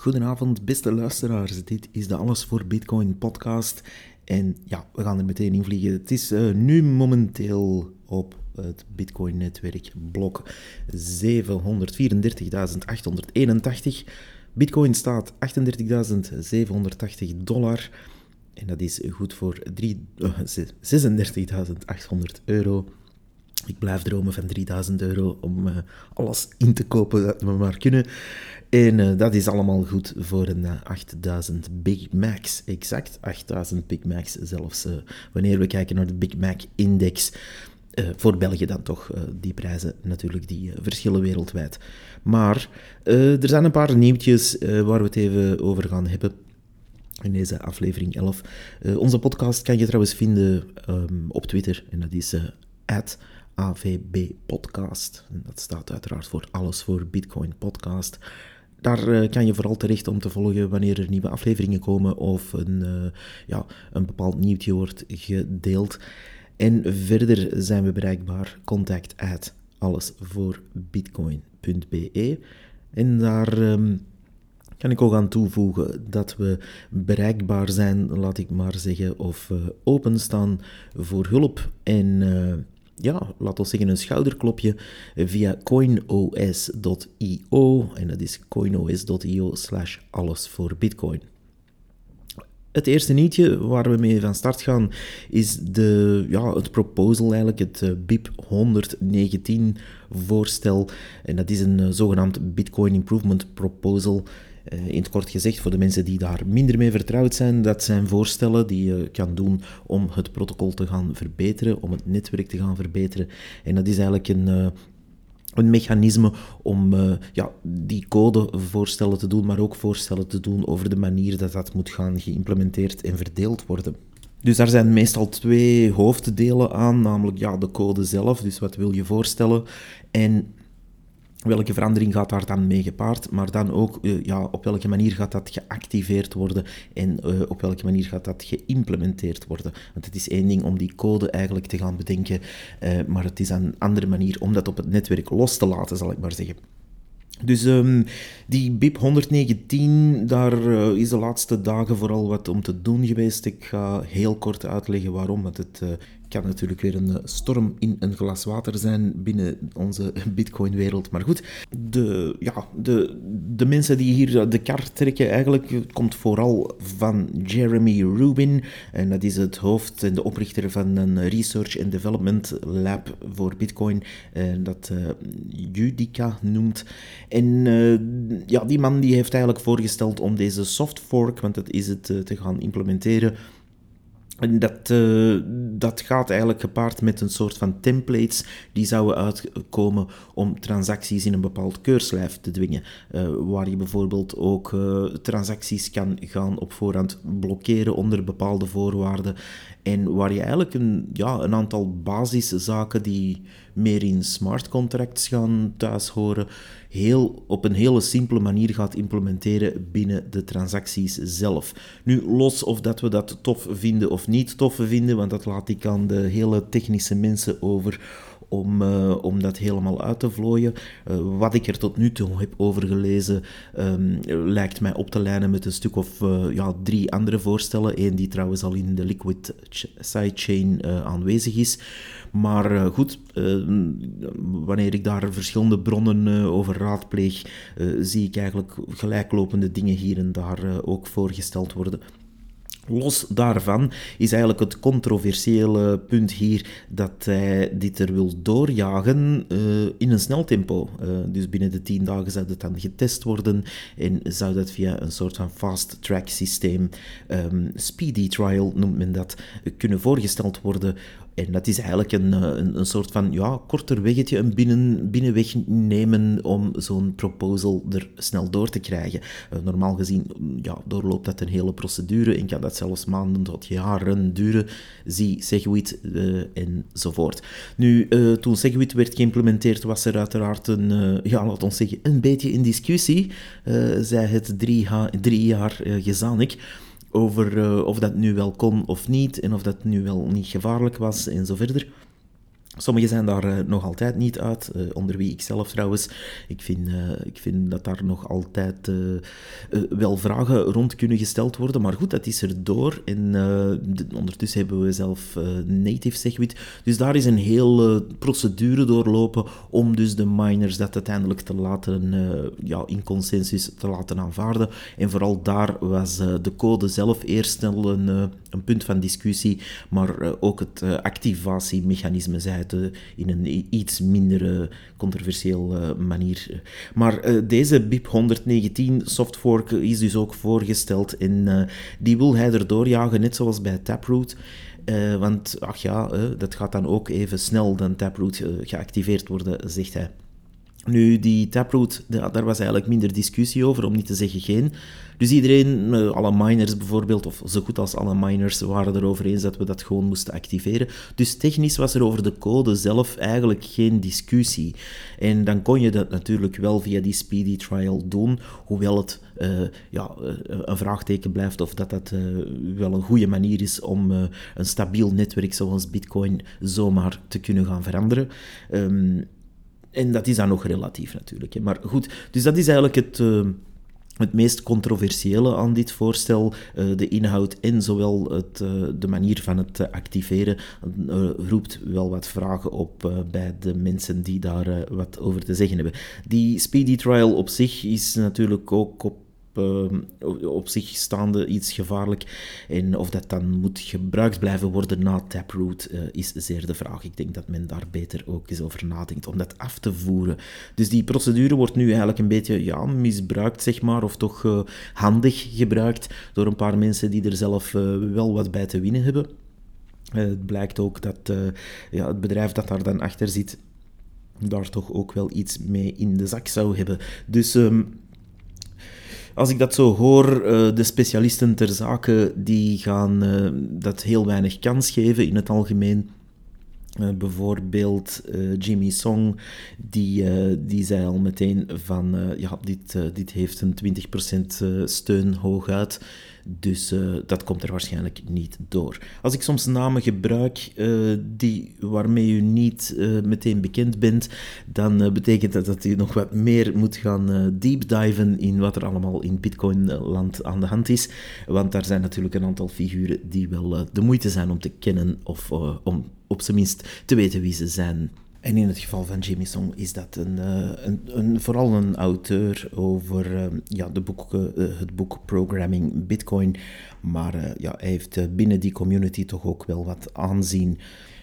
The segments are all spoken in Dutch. Goedenavond, beste luisteraars. Dit is de Alles voor Bitcoin podcast. En ja, we gaan er meteen in vliegen. Het is nu momenteel op het Bitcoin-netwerk blok 734.881. Bitcoin staat $38.780. En dat is goed voor €36.800. Ik blijf dromen van €3.000 om alles in te kopen dat we maar kunnen. En dat is allemaal goed voor een 8.000 Big Macs. Exact, 8.000 Big Macs zelfs. Wanneer we kijken naar de Big Mac-index. Voor België dan toch, die prijzen natuurlijk, die verschillen wereldwijd. Maar er zijn een paar nieuwtjes waar we het even over gaan hebben. In deze aflevering 11. Onze podcast kan je trouwens vinden op Twitter. En dat is... @avbpodcast. En dat staat uiteraard voor Alles voor Bitcoin podcast. Daar kan je vooral terecht om te volgen wanneer er nieuwe afleveringen komen of een bepaald nieuwtje wordt gedeeld. En verder zijn we bereikbaar. contact@allesvoorbitcoin.be. En daar... kan ik ook aan toevoegen dat we bereikbaar zijn, laat ik maar zeggen, of openstaan voor hulp. En laat ons zeggen een schouderklopje via coinos.io. En dat is coinos.io/allesvoorbitcoin. Het eerste nieuwtje waar we mee van start gaan is het proposal, eigenlijk het BIP-119 voorstel. En dat is een zogenaamd Bitcoin Improvement Proposal. In het kort gezegd, voor de mensen die daar minder mee vertrouwd zijn, dat zijn voorstellen die je kan doen om het protocol te gaan verbeteren, om het netwerk te gaan verbeteren. En dat is eigenlijk een mechanisme om die codevoorstellen te doen, maar ook voorstellen te doen over de manier dat dat moet gaan geïmplementeerd en verdeeld worden. Dus daar zijn meestal twee hoofddelen aan, namelijk de code zelf, dus wat wil je voorstellen, en... welke verandering gaat daar dan mee gepaard, maar dan ook op welke manier gaat dat geactiveerd worden en op welke manier gaat dat geïmplementeerd worden. Want het is één ding om die code eigenlijk te gaan bedenken, maar het is een andere manier om dat op het netwerk los te laten, zal ik maar zeggen. Dus die BIP 119, daar is de laatste dagen vooral wat om te doen geweest. Ik ga heel kort uitleggen waarom, want het kan natuurlijk weer een storm in een glas water zijn binnen onze Bitcoin-wereld. Maar goed, de mensen die hier de kar trekken eigenlijk, komt vooral van Jeremy Rubin. En dat is het hoofd en de oprichter van een Research and Development Lab voor Bitcoin, dat Judica noemt. En die man die heeft eigenlijk voorgesteld om deze soft fork, want dat is het, te gaan implementeren. En dat gaat eigenlijk gepaard met een soort van templates die zouden uitkomen om transacties in een bepaald keurslijf te dwingen. Waar je bijvoorbeeld ook transacties kan gaan op voorhand blokkeren onder bepaalde voorwaarden. En waar je eigenlijk een aantal basiszaken die meer in smart contracts gaan thuis horen, op een hele simpele manier gaat implementeren binnen de transacties zelf. Nu, los of dat we dat tof vinden of niet tof vinden, want dat laat ik aan de hele technische mensen over om dat helemaal uit te vlooien. Wat ik er tot nu toe heb over gelezen, lijkt mij op te lijnen met een stuk of 3 andere voorstellen. Eén die trouwens al in de Liquid sidechain aanwezig is. Maar wanneer ik daar verschillende bronnen over raadpleeg, zie ik eigenlijk gelijklopende dingen hier en daar ook voorgesteld worden. Los daarvan is eigenlijk het controversiële punt hier dat hij dit er wil doorjagen in een sneltempo. Dus binnen de 10 dagen zou dat dan getest worden en zou dat via een soort van fast-track systeem, speedy trial noemt men dat, kunnen voorgesteld worden. En dat is eigenlijk een soort van korter weggetje, een binnenweg nemen om zo'n proposal er snel door te krijgen. Normaal gezien doorloopt dat een hele procedure en kan dat zelfs maanden tot jaren duren. Zie Segwit enzovoort. Nu, toen Segwit werd geïmplementeerd was er uiteraard een beetje in discussie. Zij het 3 jaar gezanik. Over of dat nu wel kon of niet, en of dat nu wel niet gevaarlijk was, en zo verder. Sommige zijn daar nog altijd niet uit, onder wie ik zelf trouwens. Ik vind dat daar nog altijd wel vragen rond kunnen gesteld worden. Maar goed, dat is er door. En ondertussen hebben we zelf native Segwit. Dus daar is een heel procedure doorlopen om dus de miners dat uiteindelijk te laten, in consensus te laten aanvaarden. En vooral daar was de code zelf eerst snel een punt van discussie, maar ook het activatiemechanisme zijn in een iets minder controversieel manier. Maar deze BIP-119 softfork is dus ook voorgesteld en die wil hij erdoor jagen, net zoals bij Taproot. Want dat gaat dan ook even snel dan Taproot geactiveerd worden, zegt hij. Nu, die Taproot, daar was eigenlijk minder discussie over, om niet te zeggen geen. Dus iedereen, alle miners bijvoorbeeld, of zo goed als alle miners, waren erover eens dat we dat gewoon moesten activeren. Dus technisch was er over de code zelf eigenlijk geen discussie. En dan kon je dat natuurlijk wel via die speedy trial doen, hoewel het een vraagteken blijft of dat wel een goede manier is om een stabiel netwerk zoals Bitcoin zomaar te kunnen gaan veranderen. En dat is dan nog relatief natuurlijk. Hè. Maar goed, dus dat is eigenlijk het meest controversiële aan dit voorstel. De inhoud en zowel de manier van het activeren roept wel wat vragen op bij de mensen die daar wat over te zeggen hebben. Die speedy trial op zich is natuurlijk ook op zich staande iets gevaarlijk. En of dat dan moet gebruikt blijven worden na Taproot is zeer de vraag. Ik denk dat men daar beter ook eens over nadenkt om dat af te voeren. Dus die procedure wordt nu eigenlijk een beetje misbruikt, zeg maar, of toch handig gebruikt door een paar mensen die er zelf wel wat bij te winnen hebben. Het blijkt ook dat het bedrijf dat daar dan achter zit, daar toch ook wel iets mee in de zak zou hebben. Dus als ik dat zo hoor, de specialisten ter zake die gaan dat heel weinig kans geven in het algemeen. Bijvoorbeeld Jimmy Song, die zei al meteen van dit heeft een 20% steun hooguit. Dus dat komt er waarschijnlijk niet door. Als ik soms namen gebruik waarmee u niet meteen bekend bent, dan betekent dat u nog wat meer moet gaan deepdiven in wat er allemaal in Bitcoin-land aan de hand is. Want daar zijn natuurlijk een aantal figuren die wel de moeite zijn om te kennen of om op zijn minst te weten wie ze zijn. En in het geval van Jimmy Song is dat vooral een auteur over het boek Programming Bitcoin. Maar hij heeft binnen die community toch ook wel wat aanzien.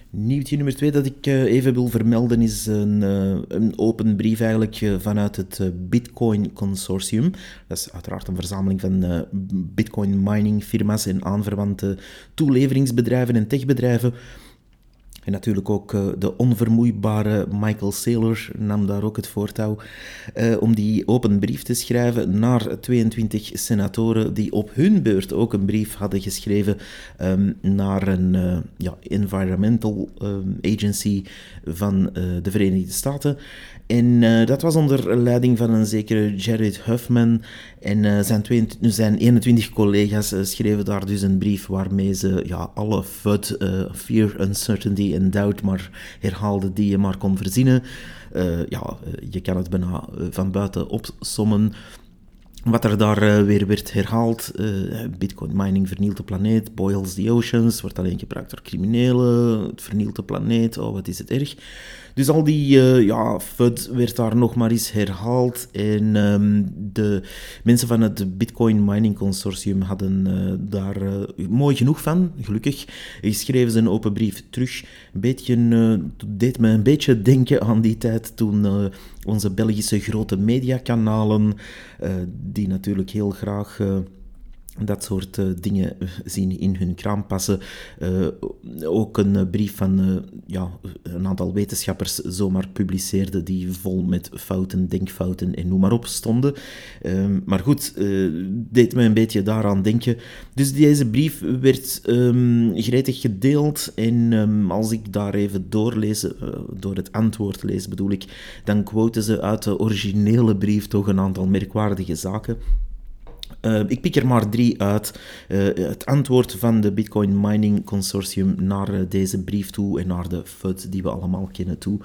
Nieuwtje nummer 2 dat ik even wil vermelden is een open brief eigenlijk vanuit het Bitcoin Consortium. Dat is uiteraard een verzameling van Bitcoin mining firma's en aanverwante toeleveringsbedrijven en techbedrijven. En natuurlijk ook de onvermoeibare Michael Saylor nam daar ook het voortouw om die open brief te schrijven naar 22 senatoren die op hun beurt ook een brief hadden geschreven naar een environmental agency van de Verenigde Staten. En dat was onder leiding van een zekere Jared Huffman en zijn 21 collega's schreven daar dus een brief waarmee ze alle FUD, fear, uncertainty en doubt maar herhaalden die je maar kon verzinnen. Je kan het bijna van buiten opsommen. Wat er daar weer werd herhaald, Bitcoin mining vernielt de planeet, boils the oceans, wordt alleen gebruikt door criminelen, het vernielt de planeet, oh wat is het erg. Dus al die FUD werd daar nog maar eens herhaald en de mensen van het Bitcoin Mining Consortium hadden daar mooi genoeg van, gelukkig. Schreven ze een open brief terug. Deed me een beetje denken aan die tijd toen onze Belgische grote mediakanalen, die natuurlijk heel graag dat soort dingen zien in hun kraam passen, ook een brief van een aantal wetenschappers zomaar publiceerden die vol met fouten, denkfouten en noem maar op stonden. Maar goed, deed me een beetje daaraan denken. Dus deze brief werd gretig gedeeld en als ik daar even door het antwoord lees bedoel ik, dan quoten ze uit de originele brief toch een aantal merkwaardige zaken. Ik pik er maar 3 uit. Het antwoord van de Bitcoin Mining Consortium naar deze brief toe en naar de FUD die we allemaal kennen toe.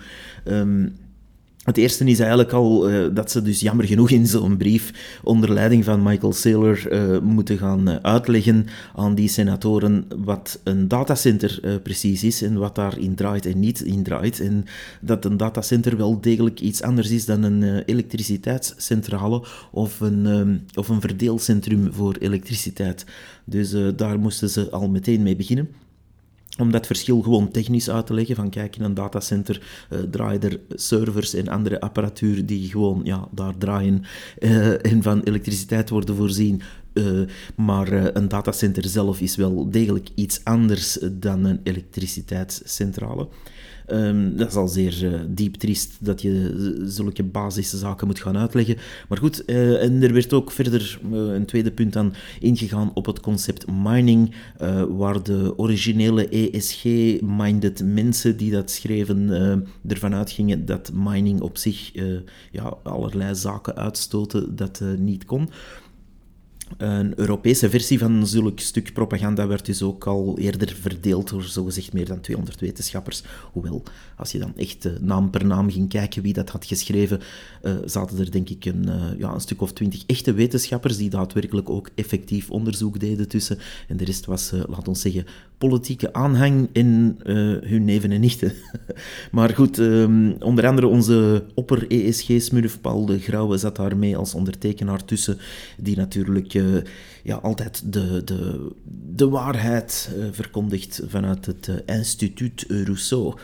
Het eerste is eigenlijk al dat ze dus jammer genoeg in zo'n brief onder leiding van Michael Saylor moeten gaan uitleggen aan die senatoren wat een datacenter precies is en wat daarin draait en niet in draait. En dat een datacenter wel degelijk iets anders is dan een elektriciteitscentrale of een verdeelcentrum voor elektriciteit. Dus daar moesten ze al meteen mee beginnen. Om dat verschil gewoon technisch uit te leggen, van kijk, in een datacenter draaien er servers en andere apparatuur die gewoon daar draaien en van elektriciteit worden voorzien. Maar een datacenter zelf is wel degelijk iets anders dan een elektriciteitscentrale. Dat is al zeer diep triest dat je zulke basiszaken moet gaan uitleggen. Maar goed, en er werd ook verder een tweede punt aan ingegaan op het concept mining, waar de originele ESG-minded mensen die dat schreven ervan uitgingen dat mining op zich allerlei zaken uitstoten dat niet kon. Een Europese versie van zulk stuk propaganda werd dus ook al eerder verdeeld door zogezegd meer dan 200 wetenschappers. Hoewel, als je dan echt naam per naam ging kijken wie dat had geschreven, zaten er denk ik een stuk of 20 echte wetenschappers die daadwerkelijk ook effectief onderzoek deden tussen. En de rest was, laat ons zeggen, politieke aanhang in hun neven en nichten. Maar goed, onder andere onze opper-ESG-smurf Paul de Grauwe zat daarmee als ondertekenaar tussen, die natuurlijk altijd de waarheid verkondigt vanuit het instituut Rousseau.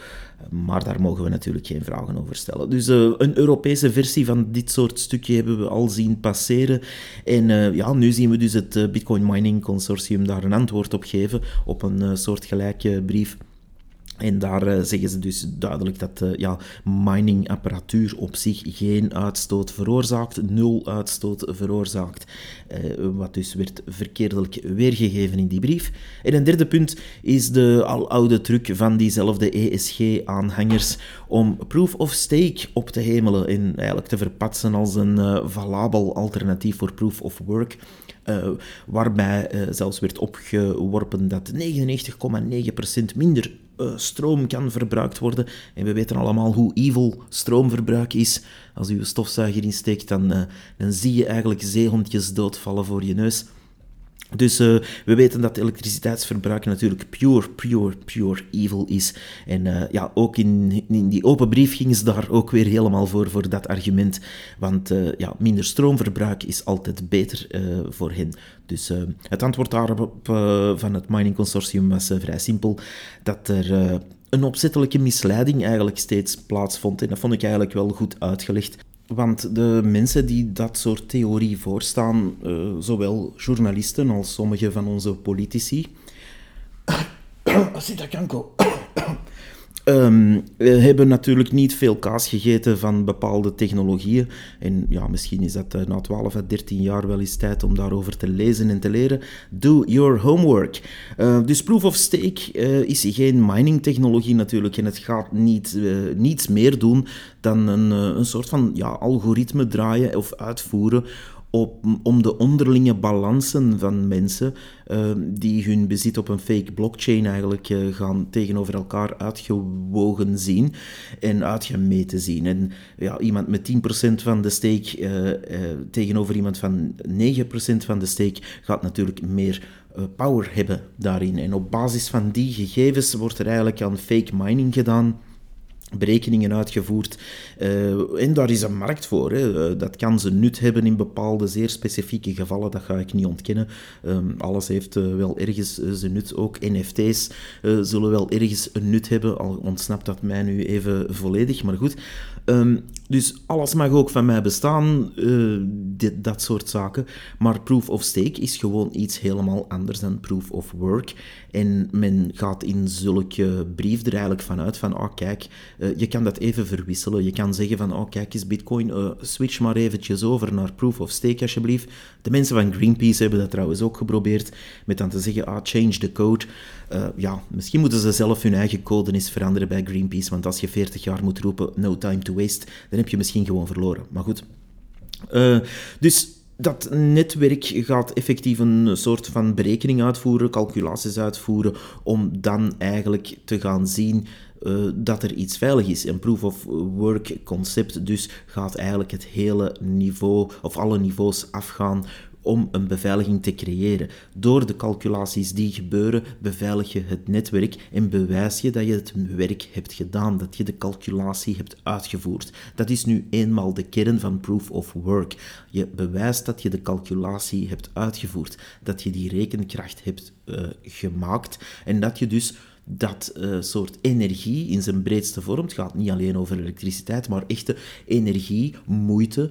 Maar daar mogen we natuurlijk geen vragen over stellen. Dus een Europese versie van dit soort stukje hebben we al zien passeren. En nu zien we dus het Bitcoin Mining Consortium daar een antwoord op geven, op een soortgelijke brief. En daar zeggen ze dus duidelijk dat miningapparatuur op zich geen uitstoot veroorzaakt, 0 uitstoot veroorzaakt, wat dus werd verkeerdelijk weergegeven in die brief. En een derde punt is de aloude truc van diezelfde ESG-aanhangers om proof of stake op te hemelen en eigenlijk te verpatsen als een valabel alternatief voor proof of work. Waarbij zelfs werd opgeworpen dat 99,9% minder stroom kan verbruikt worden. En we weten allemaal hoe evil stroomverbruik is. Als u een stofzuiger insteekt, dan zie je eigenlijk zeehondjes doodvallen voor je neus. Dus we weten dat elektriciteitsverbruik natuurlijk pure evil is. En ook in die open brief gingen ze daar ook weer helemaal voor dat argument. Want minder stroomverbruik is altijd beter voor hen. Dus het antwoord daarop van het Mining Consortium was vrij simpel. Dat er een opzettelijke misleiding eigenlijk steeds plaatsvond. En dat vond ik eigenlijk wel goed uitgelegd. Want de mensen die dat soort theorie voorstaan, zowel journalisten als sommige van onze politici, Asita Kanko, hebben natuurlijk niet veel kaas gegeten van bepaalde technologieën. En misschien is dat na 12 à 13 jaar wel eens tijd om daarover te lezen en te leren. Do your homework. Dus proof of stake is geen mining technologie natuurlijk. En het gaat niets meer doen dan een soort van algoritme draaien of uitvoeren om de onderlinge balansen van mensen die hun bezit op een fake blockchain eigenlijk gaan tegenover elkaar uitgewogen zien en uitgemeten zien. En iemand met 10% van de stake tegenover iemand van 9% van de stake gaat natuurlijk meer power hebben daarin. En op basis van die gegevens wordt er eigenlijk aan fake mining gedaan, berekeningen uitgevoerd. En daar is een markt voor. Hè. Dat kan ze nut hebben in bepaalde zeer specifieke gevallen, dat ga ik niet ontkennen. Alles heeft wel ergens zijn nut. Ook NFT's zullen wel ergens een nut hebben, al ontsnapt dat mij nu even volledig, maar goed. Dus alles mag ook van mij bestaan, dat soort zaken. Maar proof of stake is gewoon iets helemaal anders dan proof of work. En men gaat in zulke brief er eigenlijk vanuit van, je kan dat even verwisselen. Je kan zeggen van, kijk eens Bitcoin, switch maar eventjes over naar proof of stake alsjeblieft. De mensen van Greenpeace hebben dat trouwens ook geprobeerd, met dan te zeggen, change the code. Misschien moeten ze zelf hun eigen code eens veranderen bij Greenpeace, want als je 40 jaar moet roepen, no time to waste, dan heb je misschien gewoon verloren. Maar goed. Dus Dat netwerk gaat effectief een soort van berekening uitvoeren, calculaties uitvoeren, om dan eigenlijk te gaan zien dat er iets veilig is. Een proof-of-work concept dus gaat eigenlijk het hele niveau, of alle niveaus afgaan, om een beveiliging te creëren. Door de calculaties die gebeuren, beveilig je het netwerk en bewijs je dat je het werk hebt gedaan, dat je de calculatie hebt uitgevoerd. Dat is nu eenmaal de kern van proof of work. Je bewijst dat je de calculatie hebt uitgevoerd, dat je die rekenkracht hebt gemaakt en dat je dus dat soort energie in zijn breedste vorm, het gaat niet alleen over elektriciteit, maar echte energie, moeite,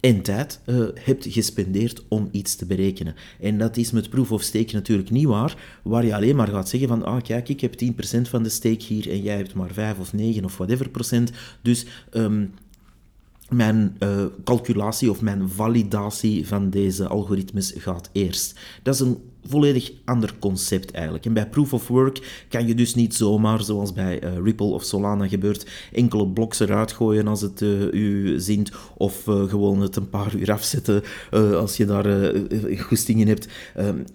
en tijd hebt gespendeerd om iets te berekenen. En dat is met proof of stake natuurlijk niet waar je alleen maar gaat zeggen van, ah kijk, ik heb 10% van de stake hier en jij hebt maar 5 of 9 of whatever procent, dus mijn calculatie of mijn validatie van deze algoritmes gaat eerst. Dat is een volledig ander concept eigenlijk. En bij proof of work kan je dus niet zomaar, zoals bij Ripple of Solana gebeurt, enkele bloks eruit gooien als het u zint, of gewoon het een paar uur afzetten als je daar goesting in hebt.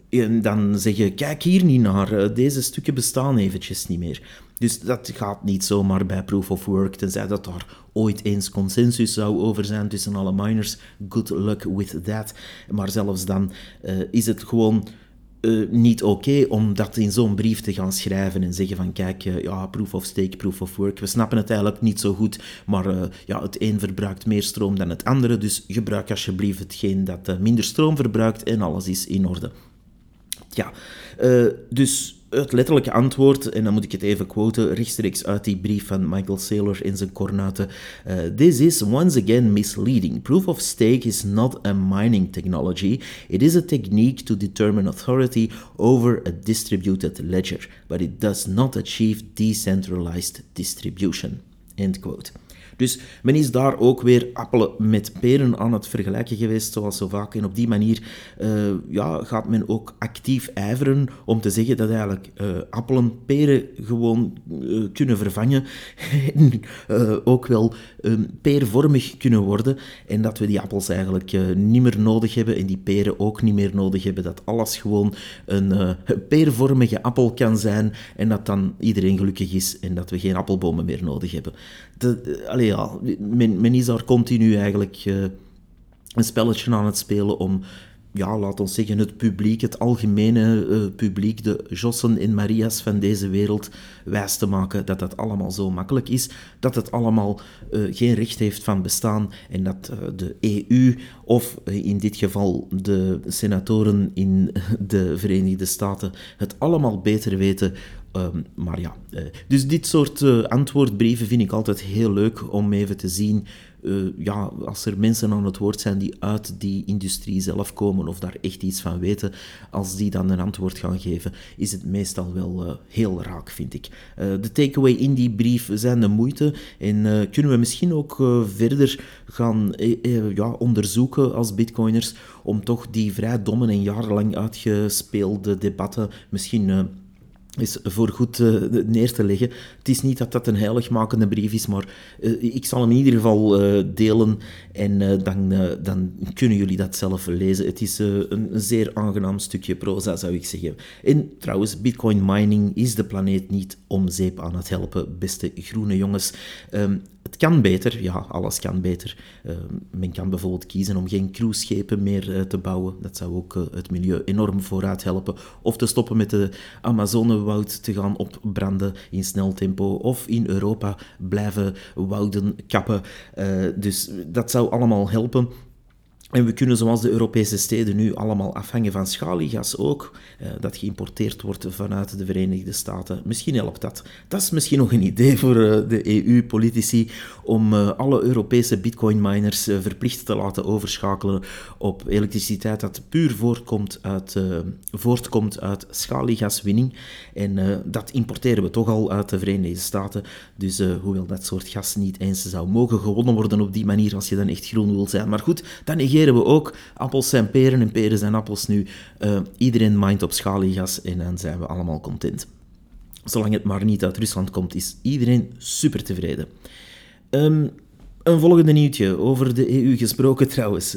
En dan zeg je, kijk hier niet naar, deze stukken bestaan eventjes niet meer. Dus dat gaat niet zomaar bij proof of work, tenzij dat daar ooit eens consensus zou over zijn tussen alle miners. Good luck with that. Maar zelfs dan is het gewoon niet oké om dat in zo'n brief te gaan schrijven en zeggen van, kijk, proof of stake, proof of work. We snappen het eigenlijk niet zo goed, maar het een verbruikt meer stroom dan het andere. Dus gebruik alsjeblieft hetgeen dat minder stroom verbruikt en alles is in orde. Ja, dus het letterlijke antwoord, en dan moet ik het even quoten, rechtstreeks uit die brief van Michael Saylor en zijn kornuiten. This is once again misleading. Proof of stake is not a mining technology. It is a technique to determine authority over a distributed ledger. But it does not achieve decentralized distribution. End quote. Dus men is daar ook weer appelen met peren aan het vergelijken geweest, zoals zo vaak. En op die manier gaat men ook actief ijveren om te zeggen dat eigenlijk appelen, peren gewoon kunnen vervangen. En ook wel peervormig kunnen worden. En dat we die appels eigenlijk niet meer nodig hebben en die peren ook niet meer nodig hebben. Dat alles gewoon een peervormige appel kan zijn en dat dan iedereen gelukkig is en dat we geen appelbomen meer nodig hebben. Men is daar continu eigenlijk een spelletje aan het spelen om, laat ons zeggen, het publiek, het algemene publiek, de Jossen en Maria's van deze wereld, wijs te maken dat dat allemaal zo makkelijk is, dat het allemaal geen recht heeft van bestaan en dat de EU, of in dit geval de senatoren in de Verenigde Staten, het allemaal beter weten. Dus dit soort antwoordbrieven vind ik altijd heel leuk om even te zien. Als er mensen aan het woord zijn die uit die industrie zelf komen of daar echt iets van weten, als die dan een antwoord gaan geven, is het meestal wel heel raak, vind ik. De takeaway in die brief zijn de moeite en kunnen we misschien ook verder gaan onderzoeken als bitcoiners om toch die vrij domme en jarenlang uitgespeelde debatten misschien is voorgoed neer te leggen. Het is niet dat dat een heiligmakende brief is, maar ik zal hem in ieder geval delen en dan kunnen jullie dat zelf lezen. Het is een zeer aangenaam stukje proza, zou ik zeggen. En trouwens, bitcoin mining is de planeet niet om zeep aan het helpen, beste groene jongens. Het kan beter, alles kan beter. Men kan bijvoorbeeld kiezen om geen cruiseschepen meer te bouwen. Dat zou ook het milieu enorm vooruit helpen. Of te stoppen met de Amazonewoud te gaan opbranden in snel tempo. Of in Europa blijven wouden kappen. Dus dat zou allemaal helpen. En we kunnen, zoals de Europese steden nu, allemaal afhangen van schaliegas ook, dat geïmporteerd wordt vanuit de Verenigde Staten. Misschien helpt dat. Dat is misschien nog een idee voor de EU-politici, om alle Europese bitcoin-miners verplicht te laten overschakelen op elektriciteit dat puur voortkomt uit schaliegaswinning. En dat importeren we toch al uit de Verenigde Staten. Dus hoewel dat soort gas niet eens zou mogen gewonnen worden op die manier, als je dan echt groen wil zijn. Maar goed, dan we ook. Appels zijn peren en peren zijn appels nu. Iedereen mindt op schaliegas en dan zijn we allemaal content. Zolang het maar niet uit Rusland komt, is iedereen super tevreden. Een volgende nieuwtje, over de EU gesproken trouwens.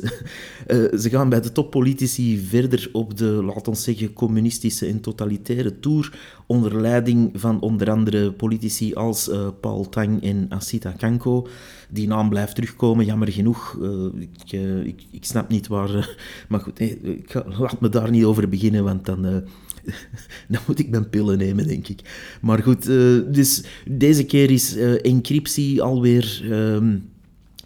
Ze gaan bij de toppolitici verder op de, laten we zeggen, communistische en totalitaire toer, onder leiding van onder andere politici als Paul Tang en Asita Kanko. Die naam blijft terugkomen, jammer genoeg. Ik snap niet waar... maar goed, nee, laat me daar niet over beginnen, want dan... Dan moet ik mijn pillen nemen, denk ik. Maar goed, dus deze keer is encryptie alweer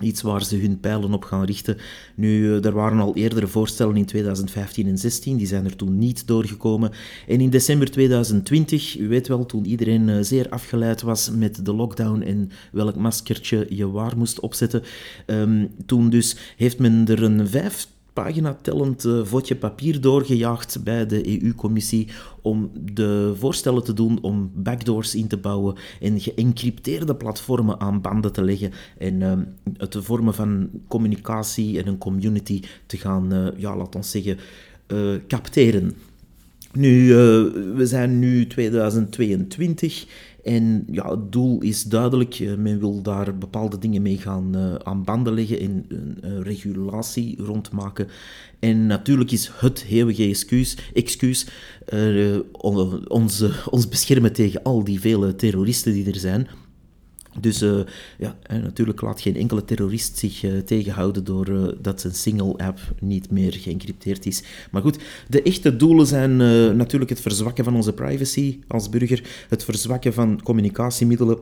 iets waar ze hun pijlen op gaan richten. Nu, er waren al eerdere voorstellen in 2015 en 2016, die zijn er toen niet doorgekomen. En in december 2020, u weet wel, toen iedereen zeer afgeleid was met de lockdown en welk maskertje je waar moest opzetten, toen dus heeft men er een 5-pagina-tellend vodje papier doorgejaagd bij de EU-commissie om de voorstellen te doen om backdoors in te bouwen en geëncrypteerde platformen aan banden te leggen en het vormen van communicatie en een community te gaan, laat ons zeggen, capteren. Nu, we zijn nu 2022 en ja, het doel is duidelijk. Men wil daar bepaalde dingen mee gaan aan banden leggen en een regulatie rondmaken. En natuurlijk is het eeuwige excuus ons beschermen tegen al die vele terroristen die er zijn. Dus natuurlijk laat geen enkele terrorist zich tegenhouden doordat zijn Signal-app niet meer geëncrypteerd is. Maar goed, de echte doelen zijn natuurlijk het verzwakken van onze privacy als burger, het verzwakken van communicatiemiddelen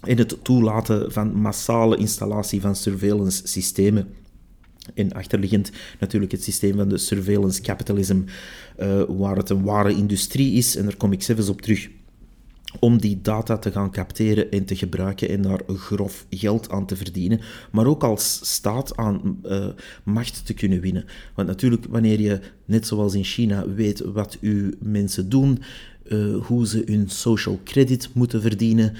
en het toelaten van massale installatie van surveillance systemen. En achterliggend natuurlijk het systeem van de surveillance capitalism, waar het een ware industrie is, en daar kom ik zelfs op terug, om die data te gaan capteren en te gebruiken en daar grof geld aan te verdienen, maar ook als staat aan macht te kunnen winnen. Want natuurlijk, wanneer je, net zoals in China, weet wat uw mensen doen, hoe ze hun social credit moeten verdienen,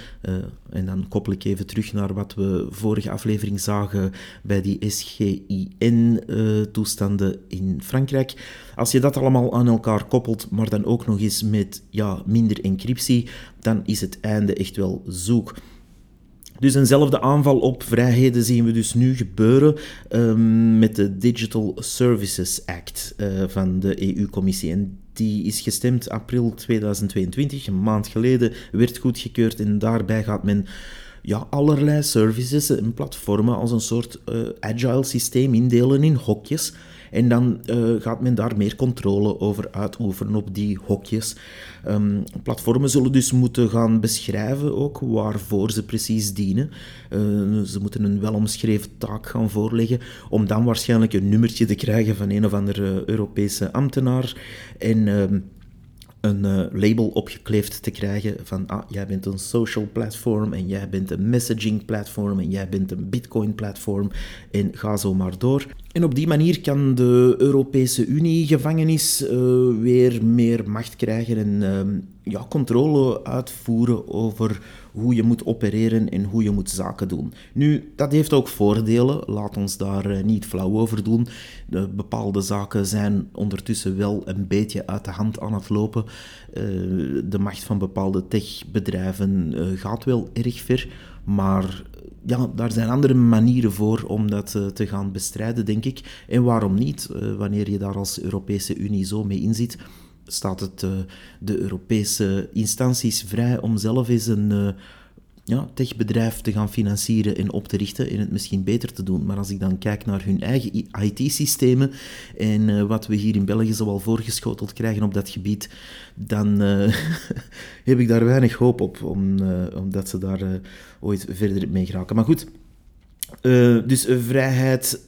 en dan koppel ik even terug naar wat we vorige aflevering zagen bij die SGIN-toestanden in Frankrijk. Als je dat allemaal aan elkaar koppelt, maar dan ook nog eens met minder encryptie, dan is het einde echt wel zoek. Dus eenzelfde aanval op vrijheden zien we dus nu gebeuren met de Digital Services Act van de EU-commissie. En die is gestemd april 2022, een maand geleden, werd goedgekeurd en daarbij gaat men allerlei services en platformen als een soort agile systeem indelen in hokjes. En dan gaat men daar meer controle over uitoefenen op die hokjes. Platformen zullen dus moeten gaan beschrijven ook waarvoor ze precies dienen. Ze moeten een welomschreven taak gaan voorleggen om dan waarschijnlijk een nummertje te krijgen van een of andere Europese ambtenaar en een label opgekleefd te krijgen van jij bent een social platform en jij bent een messaging platform en jij bent een Bitcoin platform en ga zo maar door. En op die manier kan de Europese Unie-gevangenis weer meer macht krijgen en controle uitvoeren over hoe je moet opereren en hoe je moet zaken doen. Nu, dat heeft ook voordelen, laat ons daar niet flauw over doen. Bepaalde zaken zijn ondertussen wel een beetje uit de hand aan het lopen. De macht van bepaalde techbedrijven gaat wel erg ver, maar... Ja, daar zijn andere manieren voor om dat te gaan bestrijden, denk ik. En waarom niet? Wanneer je daar als Europese Unie zo mee in zit, staat het de Europese instanties vrij om zelf eens een techbedrijf te gaan financieren en op te richten en het misschien beter te doen. Maar als ik dan kijk naar hun eigen IT-systemen en wat we hier in België zoal voorgeschoteld krijgen op dat gebied, dan heb ik daar weinig hoop op, omdat ze daar ooit verder mee geraken. Maar goed, dus vrijheid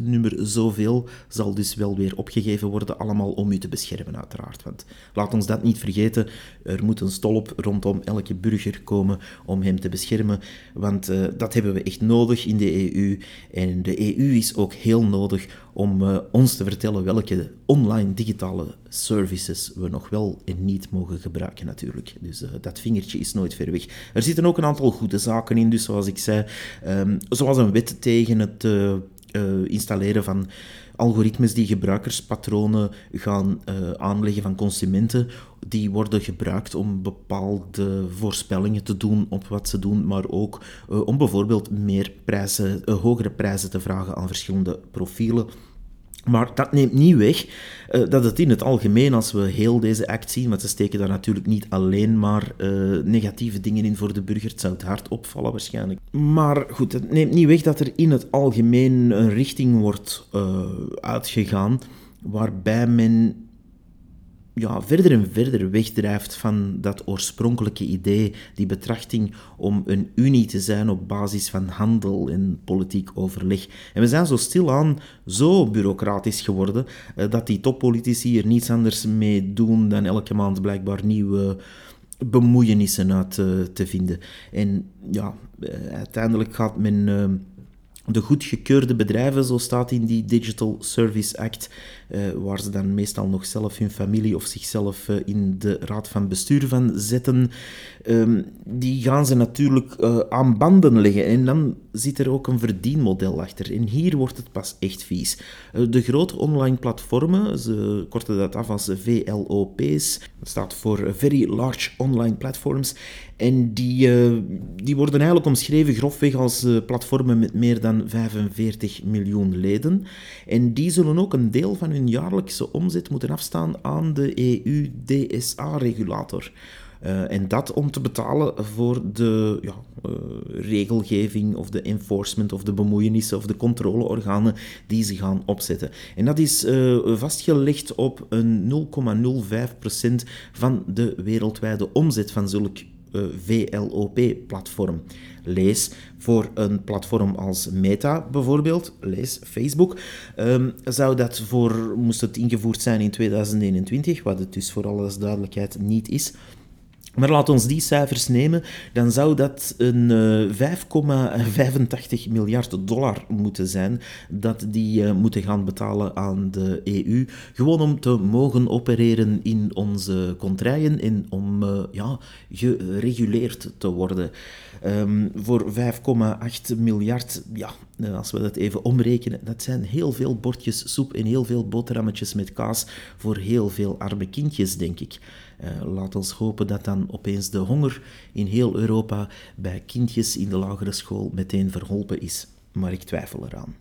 nummer zoveel zal dus wel weer opgegeven worden, allemaal om u te beschermen uiteraard. Want laat ons dat niet vergeten, er moet een stolp rondom elke burger komen om hem te beschermen, want dat hebben we echt nodig in de EU. En de EU is ook heel nodig om ons te vertellen welke online digitale services we nog wel en niet mogen gebruiken natuurlijk. Dus dat vingertje is nooit ver weg. Er zitten ook een aantal goede zaken in, dus zoals ik zei, zoals een wet tegen het installeren van algoritmes die gebruikerspatronen gaan aanleggen van consumenten, die worden gebruikt om bepaalde voorspellingen te doen op wat ze doen, maar ook om bijvoorbeeld meer prijzen, hogere prijzen te vragen aan verschillende profielen. Maar dat neemt niet weg dat het in het algemeen, als we heel deze act zien, want ze steken daar natuurlijk niet alleen maar negatieve dingen in voor de burger, het zou het hard opvallen waarschijnlijk. Maar goed, het neemt niet weg dat er in het algemeen een richting wordt uitgegaan waarbij men verder en verder wegdrijft van dat oorspronkelijke idee, die betrachting om een unie te zijn op basis van handel en politiek overleg. En we zijn zo stilaan zo bureaucratisch geworden dat die toppolitici er niets anders mee doen dan elke maand blijkbaar nieuwe bemoeienissen uit te vinden. En ja, uiteindelijk gaat men... de goedgekeurde bedrijven, zo staat in die Digital Services Act, waar ze dan meestal nog zelf hun familie of zichzelf in de raad van bestuur van zetten, die gaan ze natuurlijk aan banden leggen. En dan zit er ook een verdienmodel achter. En hier wordt het pas echt vies. De grote online platformen, ze korten dat af als VLOP's, dat staat voor Very Large Online Platforms, en die worden eigenlijk omschreven grofweg als platformen met meer dan 45 miljoen leden. En die zullen ook een deel van hun jaarlijkse omzet moeten afstaan aan de EU-DSA-regulator. En dat om te betalen voor de regelgeving of de enforcement of de bemoeienissen of de controleorganen die ze gaan opzetten. En dat is vastgelegd op een 0,05% van de wereldwijde omzet van zulk VLOP-platform. Lees voor een platform als Meta bijvoorbeeld, lees Facebook, zou dat voor, moest het ingevoerd zijn in 2021, wat het dus voor alles duidelijkheid niet is. Maar laat ons die cijfers nemen, dan zou dat een $5,85 miljard moeten zijn dat die moeten gaan betalen aan de EU, gewoon om te mogen opereren in onze contraien en om gereguleerd te worden. Voor $5,8 miljard, als we dat even omrekenen, dat zijn heel veel bordjes soep en heel veel boterhammetjes met kaas voor heel veel arme kindjes, denk ik. Laat ons hopen dat dan opeens de honger in heel Europa bij kindjes in de lagere school meteen verholpen is. Maar ik twijfel eraan.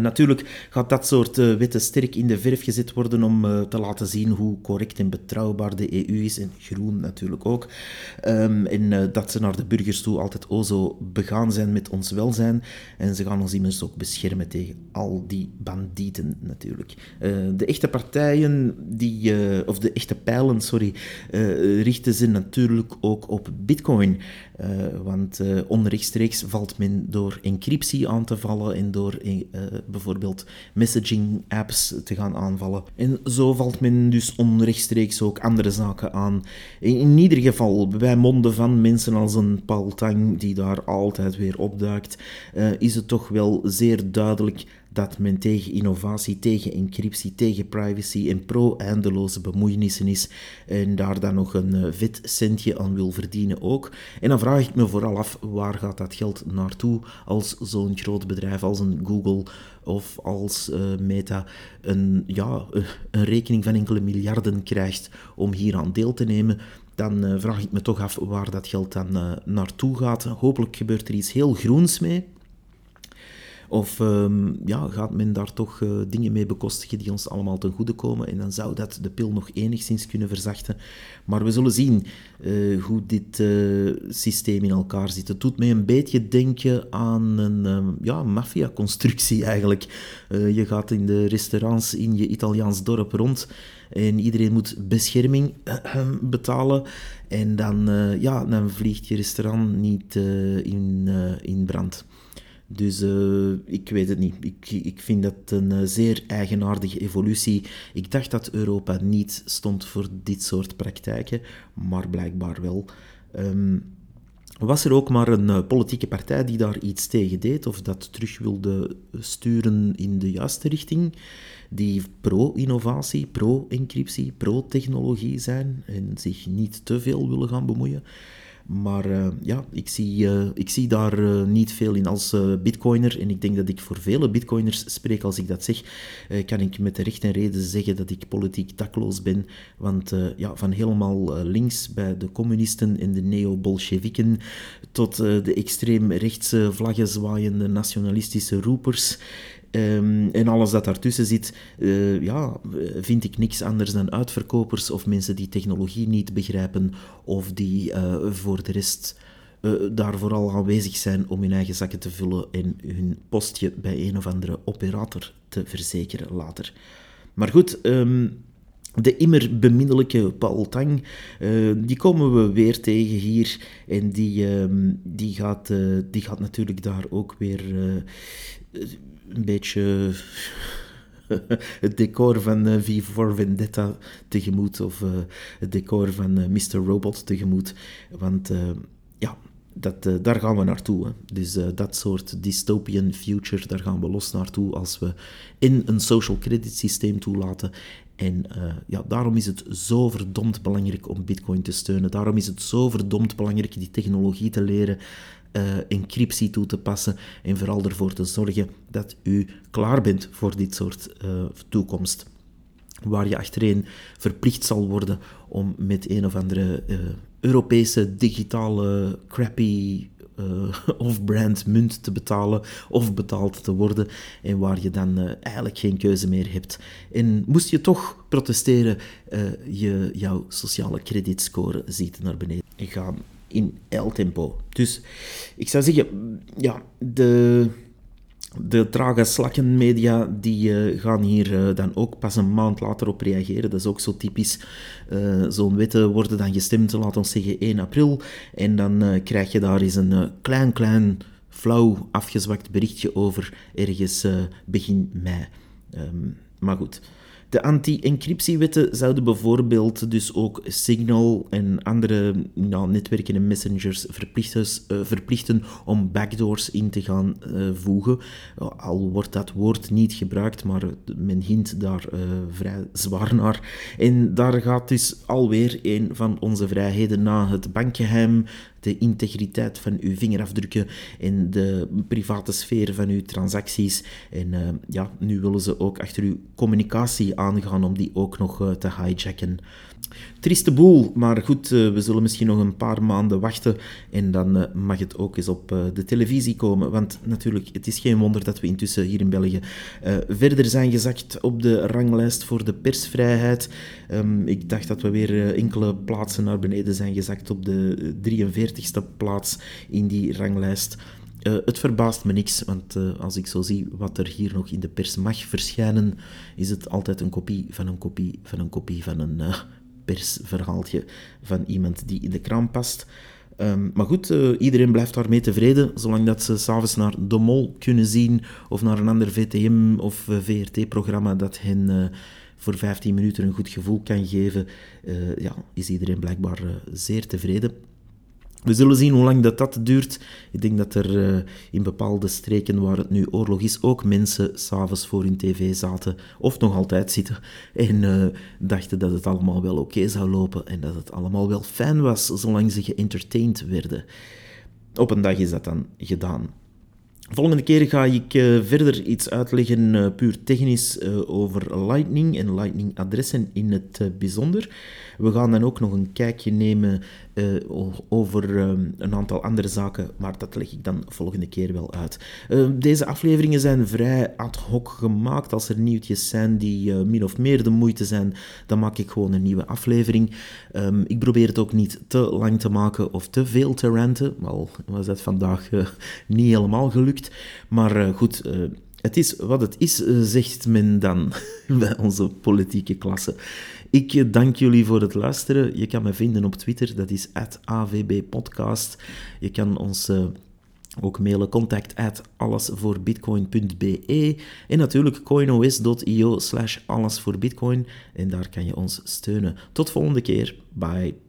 Natuurlijk gaat dat soort wetten sterk in de verf gezet worden om te laten zien hoe correct en betrouwbaar de EU is, en groen natuurlijk ook, en dat ze naar de burgers toe altijd zo begaan zijn met ons welzijn, en ze gaan ons immers ook beschermen tegen al die bandieten natuurlijk. De echte pijlen, richten ze natuurlijk ook op Bitcoin, want onrechtstreeks valt men door encryptie aan te vallen en door bijvoorbeeld messaging-apps te gaan aanvallen. En zo valt men dus onrechtstreeks ook andere zaken aan. In ieder geval, bij monden van mensen als een Paul Tang, die daar altijd weer opduikt, is het toch wel zeer duidelijk dat men tegen innovatie, tegen encryptie, tegen privacy en pro-eindeloze bemoeienissen is en daar dan nog een vet centje aan wil verdienen ook. En dan vraag ik me vooral af, waar gaat dat geld naartoe als zo'n groot bedrijf als een Google of als Meta een rekening van enkele miljarden krijgt om hier aan deel te nemen? Dan vraag ik me toch af waar dat geld dan naartoe gaat. Hopelijk gebeurt er iets heel groens mee. Of gaat men daar toch dingen mee bekostigen die ons allemaal ten goede komen? En dan zou dat de pil nog enigszins kunnen verzachten. Maar we zullen zien hoe dit systeem in elkaar zit. Het doet mij een beetje denken aan een maffiaconstructie eigenlijk. Je gaat in de restaurants in je Italiaans dorp rond en iedereen moet bescherming betalen. En dan vliegt je restaurant niet in brand. Dus ik weet het niet. Ik vind dat een zeer eigenaardige evolutie. Ik dacht dat Europa niet stond voor dit soort praktijken, maar blijkbaar wel. Was er ook maar een politieke partij die daar iets tegen deed of dat terug wilde sturen in de juiste richting, die pro-innovatie, pro-encryptie, pro-technologie zijn en zich niet te veel willen gaan bemoeien? Maar ja, ik zie daar niet veel in als bitcoiner. En ik denk dat ik voor vele bitcoiners spreek als ik dat zeg. Kan ik met recht en reden zeggen dat ik politiek dakloos ben. Want ja, van helemaal links bij de communisten en de neo-bolsjewieken tot de extreemrechtse vlaggen zwaaiende nationalistische roepers. En alles dat daartussen zit, ja, vind ik niks anders dan uitverkopers of mensen die technologie niet begrijpen of die voor de rest daar vooral aanwezig zijn om hun eigen zakken te vullen en hun postje bij een of andere operator te verzekeren later. Maar goed... De immer beminnelijke Paul Tang, die komen we weer tegen hier. En die gaat natuurlijk daar ook weer een beetje het decor van V for Vendetta tegemoet. Of het decor van Mr. Robot tegemoet. Want ja, daar gaan we naartoe. Hè. Dus dat soort dystopian future, daar gaan we los naartoe als we in een social credit systeem toelaten. En ja, daarom is het zo verdomd belangrijk om Bitcoin te steunen. Daarom is het zo verdomd belangrijk die technologie te leren, encryptie toe te passen en vooral ervoor te zorgen dat u klaar bent voor dit soort toekomst. Waar je achtereen verplicht zal worden om met een of andere Europese digitale crappy off-brand munt te betalen of betaald te worden en waar je dan eigenlijk geen keuze meer hebt. En moest je toch protesteren, jouw sociale creditscore ziet naar beneden en gaan in tempo. Dus ik zou zeggen, ja, de trage slakkenmedia die gaan hier dan ook pas een maand later op reageren. Dat is ook zo typisch. Zo'n wetten worden dan gestemd, laten we zeggen 1 april. En dan krijg je daar eens een klein, flauw, afgezwakt berichtje over ergens begin mei. Maar goed. De anti-encryptiewetten zouden bijvoorbeeld dus ook Signal en andere netwerken en messengers verplichten om backdoors in te gaan voegen. Al wordt dat woord niet gebruikt, maar men hint daar vrij zwaar naar. En daar gaat dus alweer een van onze vrijheden na: het bankgeheim, de integriteit van uw vingerafdrukken en de private sfeer van uw transacties. En ja, nu willen ze ook achter uw communicatie aangaan om die ook nog te hijacken. Trieste boel, maar goed, we zullen misschien nog een paar maanden wachten en dan mag het ook eens op de televisie komen. Want natuurlijk, het is geen wonder dat we intussen hier in België verder zijn gezakt op de ranglijst voor de persvrijheid. Ik dacht dat we weer enkele plaatsen naar beneden zijn gezakt op de 43e plaats in die ranglijst. Het verbaast me niks, want als ik zo zie wat er hier nog in de pers mag verschijnen, is het altijd een kopie van een kopie van een kopie van een persverhaaltje van iemand die in de kraan past. Maar goed, iedereen blijft daarmee tevreden, zolang dat ze 's avonds naar De Mol kunnen zien of naar een ander VTM of VRT-programma dat hen voor 15 minuten een goed gevoel kan geven, ja, is iedereen blijkbaar zeer tevreden. We zullen zien hoe lang dat duurt. Ik denk dat er in bepaalde streken waar het nu oorlog is, ook mensen 's avonds voor hun tv zaten, of nog altijd zitten, en dachten dat het allemaal wel oké zou lopen en dat het allemaal wel fijn was, zolang ze geëntertained werden. Op een dag is dat dan gedaan. Volgende keer ga ik verder iets uitleggen, puur technisch, over Lightning en Lightning-adressen in het bijzonder. We gaan dan ook nog een kijkje nemen over een aantal andere zaken, maar dat leg ik dan volgende keer wel uit. Deze afleveringen zijn vrij ad hoc gemaakt. Als er nieuwtjes zijn die min of meer de moeite zijn, dan maak ik gewoon een nieuwe aflevering. Ik probeer het ook niet te lang te maken of te veel te ranten. Wel, was dat vandaag niet helemaal gelukt. Maar goed, het is wat het is, zegt men dan bij onze politieke klasse. Ik dank jullie voor het luisteren. Je kan me vinden op Twitter, dat is @avbpodcast. Je kan ons ook mailen, contact@allesvoorbitcoin.be. En natuurlijk coinos.io/allesvoorbitcoin. En daar kan je ons steunen. Tot volgende keer. Bye.